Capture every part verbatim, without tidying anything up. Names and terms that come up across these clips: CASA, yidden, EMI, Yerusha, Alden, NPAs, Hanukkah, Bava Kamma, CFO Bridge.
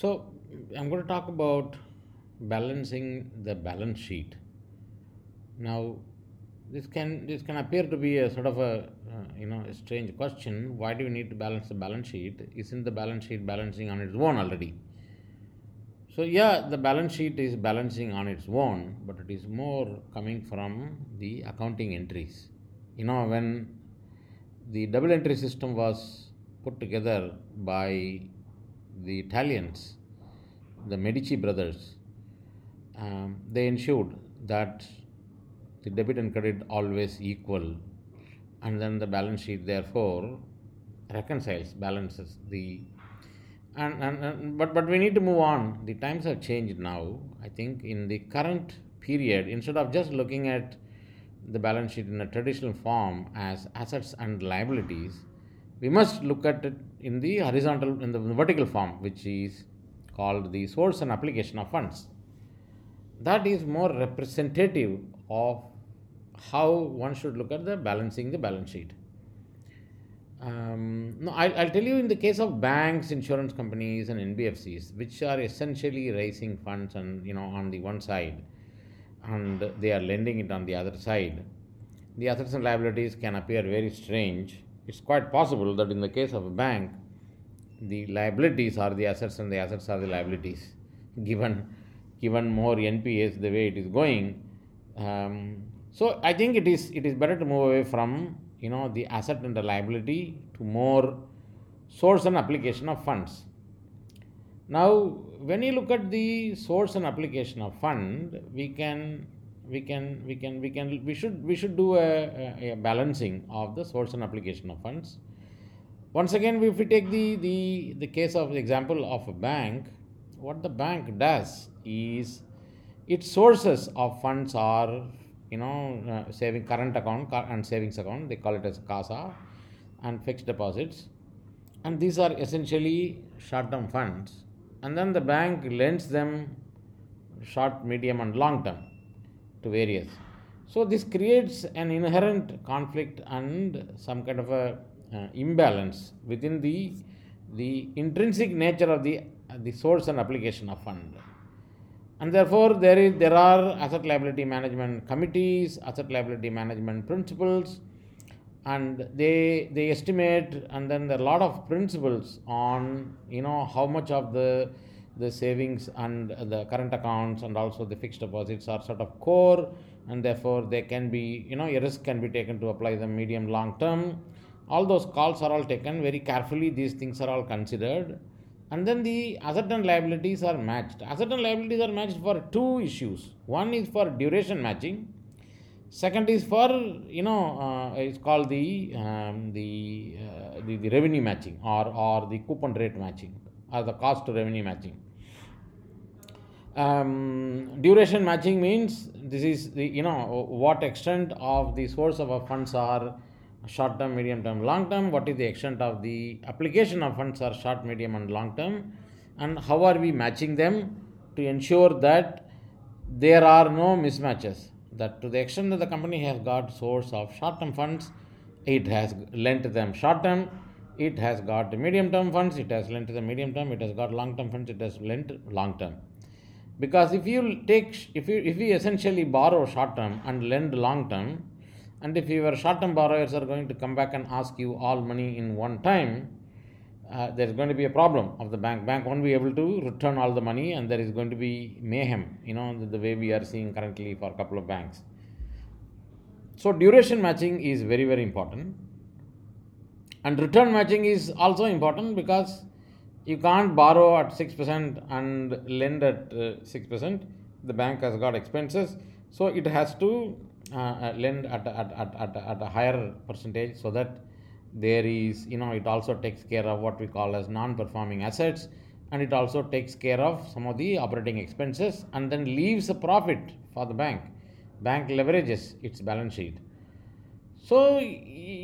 So I'm going to talk about balancing the balance sheet. Now, this can this can appear to be a sort of a uh, you know a strange question. Why do you need to balance the balance sheet? Isn't the balance sheet balancing on its own already? So yeah, the balance sheet is balancing on its own, but it is more coming from the accounting entries. You know, when the double entry system was put together by the Italians, the Medici brothers, um, they ensured that the debit and credit always equal, and then the balance sheet therefore reconciles, balances the and, and, and but but we need to move on. The times have changed now. I think in the current period, instead of just looking at the balance sheet in a traditional form as assets and liabilities, we must look at it in the horizontal, in the vertical form, which is called the source and application of funds. That is more representative of how one should look at the balancing the balance sheet. Um, no, I'll, I'll tell you in the case of banks, insurance companies, and N B F Cs, which are essentially raising funds and you know on the one side, and they are lending it on the other side. The assets and liabilities can appear very strange. It's quite possible that in the case of a bank, the liabilities are the assets and the assets are the liabilities. Given, given more N P As the way it is going. Um, so I think it is it is better to move away from you know the asset and the liability to more source and application of funds. Now, when you look at the source and application of fund, we can we can we can we can we should we should do a, a balancing of the source and application of funds. Once again, if we take the the the case of the example of a bank, what the bank does is its sources of funds are, you know, uh, saving current account and savings account. They call it as CASA, and fixed deposits. And these are essentially short-term funds. And then the bank lends them short, medium, and long-term to various. So this creates an inherent conflict and some kind of a uh, imbalance within the the intrinsic nature of the uh, the source and application of fund. And therefore, there is there are asset liability management committees, asset liability management principles, and they they estimate, and then there are a lot of principles on you know how much of the the savings and the current accounts and also the fixed deposits are sort of core, and therefore they can be you know a risk can be taken to apply them medium long term. All those calls are all taken very carefully. These things are all considered. And then the asset and liabilities are matched. Asset and liabilities are matched for two issues. One is for duration matching. Second is for, you know, uh, it's called the um, the, uh, the the revenue matching or, or the coupon rate matching or the cost to revenue matching. Um, duration matching means this is, the you know, what extent of the source of our funds are short-term, medium-term, long-term, what is the extent of the application of funds are short, medium, and long-term, and how are we matching them to ensure that there are no mismatches, that to the extent that the company has got source of short-term funds, it has lent them short-term, it has got medium-term funds, it has lent them medium-term, it has got long-term funds, it has lent long-term. Because if you take, if you, if we essentially borrow short-term and lend long-term, and if your short-term borrowers are going to come back and ask you all money in one time, uh, there's going to be a problem of the bank. Bank won't be able to return all the money, and there is going to be mayhem, you know, the, the way we are seeing currently for a couple of banks. So duration matching is very, very important. And return matching is also important because you can't borrow at six percent and lend at uh, six percent. The bank has got expenses, so it has to Uh, lend at a, at, at, at, at a higher percentage, so that there is, you know, it also takes care of what we call as non-performing assets, and it also takes care of some of the operating expenses, and then leaves a profit for the bank. Bank leverages its balance sheet. So,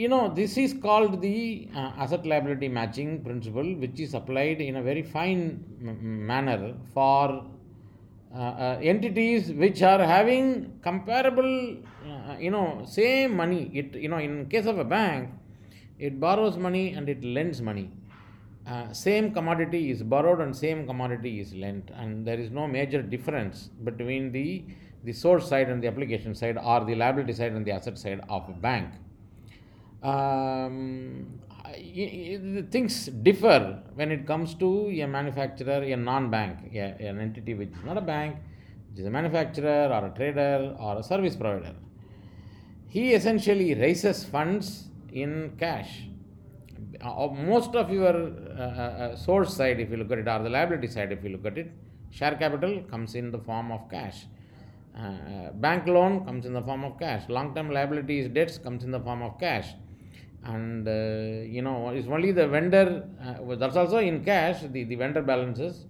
you know, this is called the uh, asset liability matching principle, which is applied in a very fine m- manner for Uh, uh, entities which are having comparable, uh, you know, same money. It, you know, in case of a bank, it borrows money and it lends money. uh, same commodity is borrowed and same commodity is lent, and there is no major difference between the, the source side and the application side, or the liability side and the asset side of a bank. Um, things differ when it comes to a manufacturer, a non-bank, a, an entity which is not a bank, which is a manufacturer or a trader or a service provider. He essentially raises funds in cash. Most of your uh, uh, source side, if you look at it, or the liability side, if you look at it, share capital comes in the form of cash. Uh, bank loan comes in the form of cash. Long-term liabilities, debts comes in the form of cash. And, uh, you know, it's only the vendor, uh, that's also in cash, the, the vendor balances,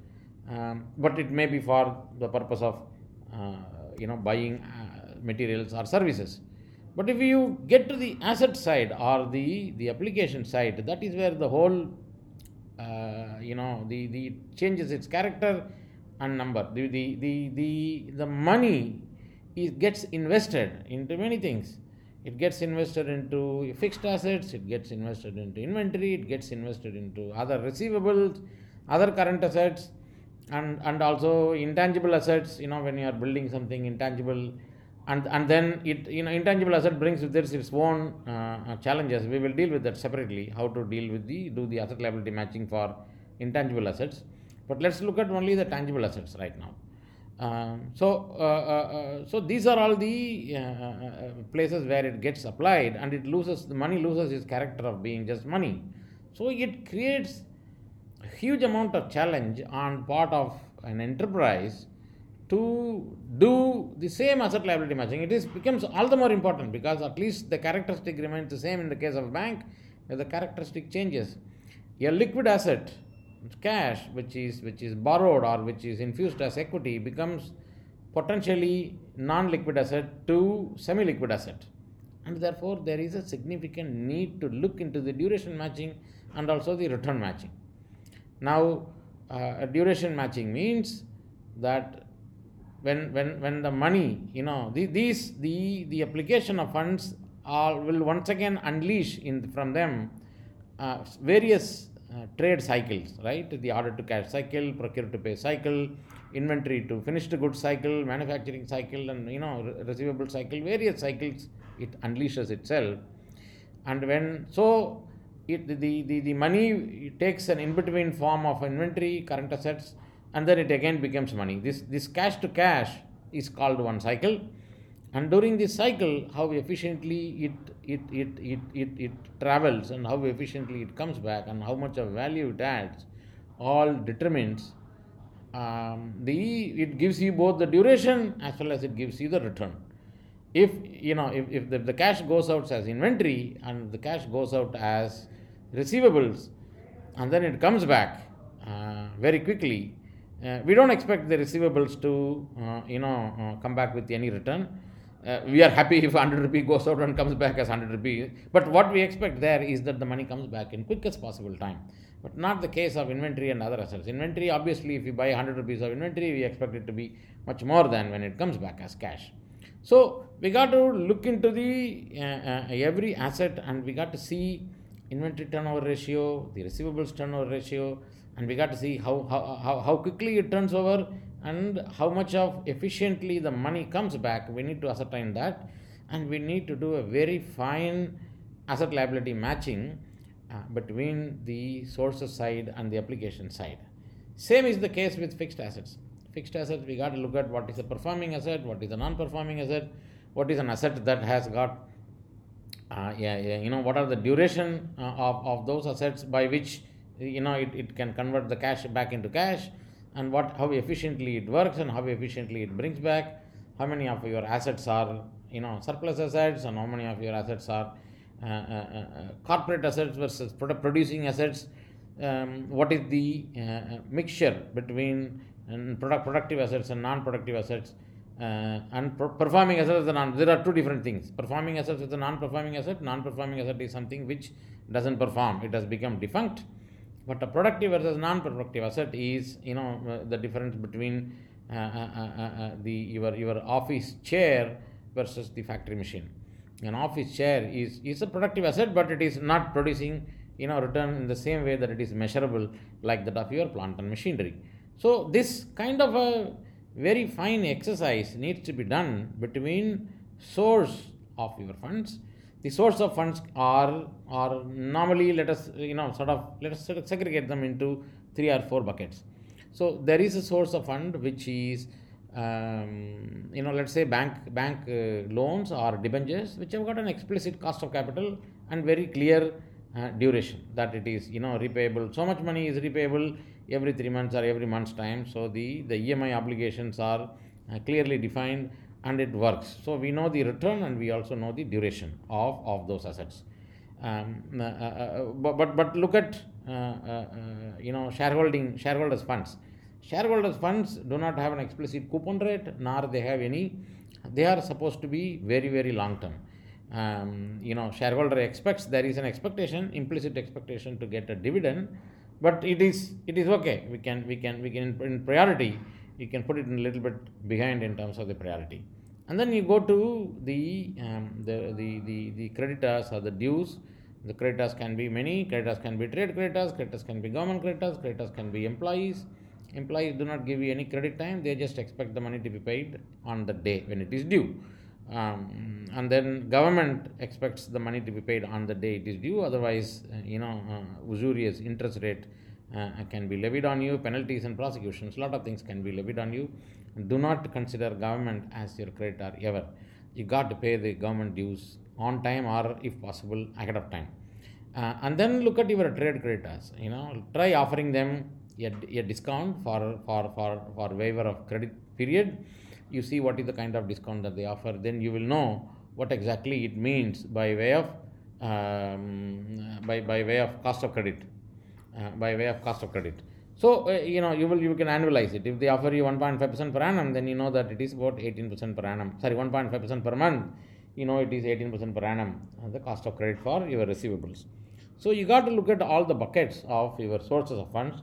um, but it may be for the purpose of, uh, you know, buying uh, materials or services. But if you get to the asset side or the, the application side, that is where the whole, uh, you know, the, the changes its character and number. The, the, the, the, the money is, gets invested into many things. It gets invested into fixed assets, it gets invested into inventory, it gets invested into other receivables, other current assets, and, and also intangible assets, you know, when you are building something intangible. And and then it, you know, intangible asset brings with its own uh, challenges. We will deal with that separately, how to deal with the, do the asset liability matching for intangible assets. But let's look at only the tangible assets right now. Um, so, uh, uh, so these are all the uh, places where it gets applied, and it loses, the money loses its character of being just money. So it creates a huge amount of challenge on part of an enterprise to do the same asset liability matching. It is becomes all the more important because at least the characteristic remains the same in the case of a bank, where the characteristic changes. A liquid asset, cash, which is which is borrowed or which is infused as equity, becomes potentially non-liquid asset to semi-liquid asset. And therefore, there is a significant need to look into the duration matching and also the return matching. Now, uh, duration matching means that When, when when the money, you know, the, these, the, the application of funds are, will once again unleash in from them uh, various uh, trade cycles, right? The order to cash cycle, procure to pay cycle, inventory to finished goods cycle, manufacturing cycle, and, you know, re- receivable cycle, various cycles it unleashes itself. And when, so it the, the, the money it takes an in-between form of inventory, current assets, and then it again becomes money. This this cash to cash is called one cycle, and during this cycle, how efficiently it it it it it, it travels and how efficiently it comes back and how much of value it adds, all determines um, the it gives you both the duration as well as it gives you the return. If you know if, if the, the cash goes out as inventory and the cash goes out as receivables, and then it comes back uh, very quickly. Uh, we don't expect the receivables to, uh, you know, uh, come back with any return. Uh, we are happy if one hundred rupee goes out and comes back as one hundred rupee. But what we expect there is that the money comes back in quickest possible time. But not the case of inventory and other assets. Inventory, obviously, if you buy one hundred rupees of inventory, we expect it to be much more than when it comes back as cash. So we got to look into the uh, uh, every asset, and we got to see inventory turnover ratio, the receivables turnover ratio, and we got to see how, how, how, how quickly it turns over and how much of efficiently the money comes back. We need to ascertain that, and we need to do a very fine asset liability matching uh, between the sources side and the application side. Same is the case with fixed assets. Fixed assets, we got to look at what is a performing asset, what is a non-performing asset, what is an asset that has got, uh, yeah, yeah, you know, what are the duration uh, of, of those assets by which you know, it, it can convert the cash back into cash, and what how efficiently it works and how efficiently it brings back, how many of your assets are, you know, surplus assets, and how many of your assets are uh, uh, uh, corporate assets versus product-producing assets, um, what is the uh, mixture between um, product productive assets and non-productive assets, uh, and pro- performing assets and non- there are two different things. Performing assets is a non-performing asset. Non-performing asset is something which doesn't perform. It has become defunct. But a productive versus non-productive asset is, you know, uh, the difference between uh, uh, uh, uh, the your your office chair versus the factory machine. An office chair is, is a productive asset, but it is not producing you know, return in the same way that it is measurable like that of your plant and machinery. So this kind of a very fine exercise needs to be done between source of your funds. The source of funds are, are normally, let us, you know, sort of, let us sort of segregate them into three or four buckets. So there is a source of fund which is, um, you know, let's say bank, bank uh, loans or debentures, which have got an explicit cost of capital and very clear uh, duration that it is, you know, repayable. So much money is repayable every three months or every month's time. So the, the E M I obligations are uh, clearly defined and it works. So we know the return and we also know the duration of, of those assets. Um, uh, uh, but but look at, uh, uh, you know, shareholding, shareholders' funds. Shareholders' funds do not have an explicit coupon rate, nor they have any. They are supposed to be very, very long-term. Um, you know, shareholder expects, there is an expectation, implicit expectation to get a dividend, but it is it is okay. We can, we can, we can, in priority, you can put it in a little bit behind in terms of the priority. And then you go to the, um, the, the, the, the creditors or the dues. The creditors can be many, creditors can be trade creditors, creditors can be government creditors, creditors can be employees. Employees do not give you any credit time, they just expect the money to be paid on the day when it is due. Um, and then government expects the money to be paid on the day it is due, otherwise, you know, uh, usurious interest rate uh, can be levied on you, penalties and prosecutions, lot of things can be levied on you. Do not consider government as your creditor ever. You got to pay the government dues on time or, if possible, ahead of time. Uh, and then look at your trade creditors, you know, try offering them a, a discount for, for, for, for waiver of credit period. You see what is the kind of discount that they offer, then you will know what exactly it means by way of um, by by way of cost of credit, uh, by way of cost of credit. So uh, you know you will you can annualize it. If they offer you one point five percent per annum, then you know that it is about eighteen percent per annum. Sorry, one point five percent per month. You know it is eighteen percent per annum uh, the cost of credit for your receivables. So you got to look at all the buckets of your sources of funds,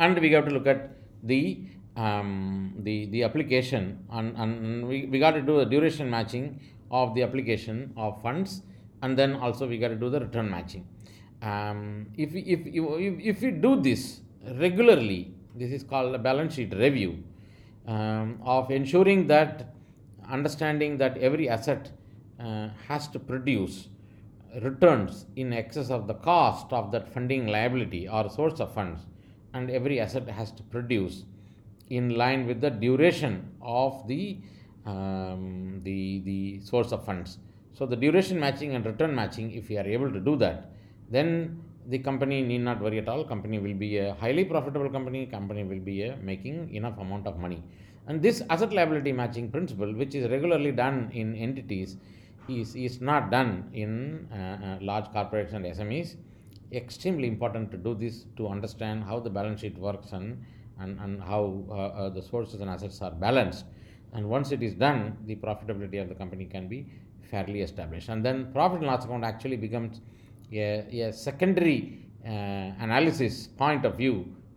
and we have to look at the. Um, the, the application and, and we, we got to do the duration matching of the application of funds, and then also we got to do the return matching. Um, if, we, if, if, if we do this regularly, this is called a balance sheet review um, of ensuring that understanding that every asset uh, has to produce returns in excess of the cost of that funding liability or source of funds, and every asset has to produce in line with the duration of the, um, the, the source of funds. So the duration matching and return matching, if you are able to do that, then the company need not worry at all. Company will be a highly profitable company. Company will be a making enough amount of money. And this asset liability matching principle, which is regularly done in entities, is, is not done in uh, uh, large corporates and S M Es. Extremely important to do this to understand how the balance sheet works and And, and how uh, uh, the sources and assets are balanced. And once it is done, the profitability of the company can be fairly established. And then profit and loss account actually becomes a, a secondary uh, analysis point of view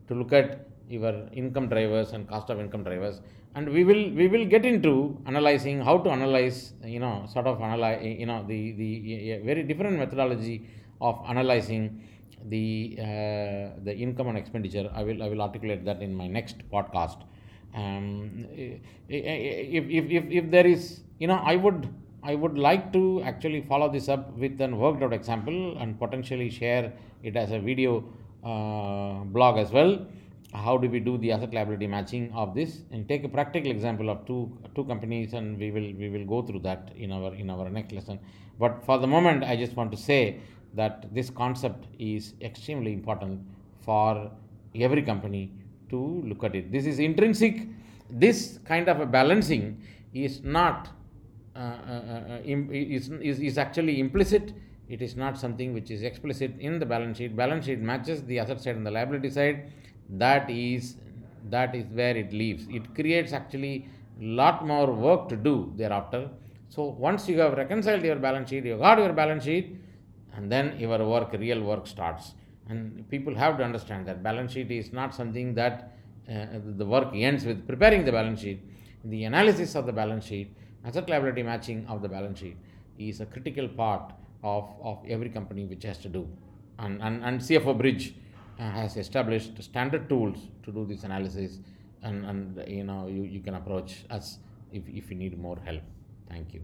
to look at your income drivers and cost of income drivers. And we will we will get into analyzing how to analyze, you know, sort of analyze, you know, the, the very different methodology of analyzing the uh, the income and expenditure. I will I will articulate that in my next podcast. Um, if, if if if there is, you know, I would I would like to actually follow this up with an worked out example and potentially share it as a video uh, blog as well. How do we do the asset liability matching of this, and take a practical example of two two companies, and we will we will go through that in our in our next lesson. But for the moment, I just want to say that this concept is extremely important for every company to look at it. This is intrinsic. This kind of a balancing is not uh, uh, um, is, is, is actually implicit. It is not something which is explicit in the balance sheet. Balance sheet matches the asset side and the liability side. That is that is where it leaves. It creates actually a lot more work to do thereafter. So once you have reconciled your balance sheet, you got your balance sheet, and then your work, real work starts. And people have to understand that balance sheet is not something that uh, the work ends with preparing the balance sheet. The analysis of the balance sheet, asset liability matching of the balance sheet is a critical part of, of every company which has to do. And, and, and C F O Bridge uh, has established standard tools to do this analysis, and, and you know, you, you can approach us if, if you need more help. Thank you.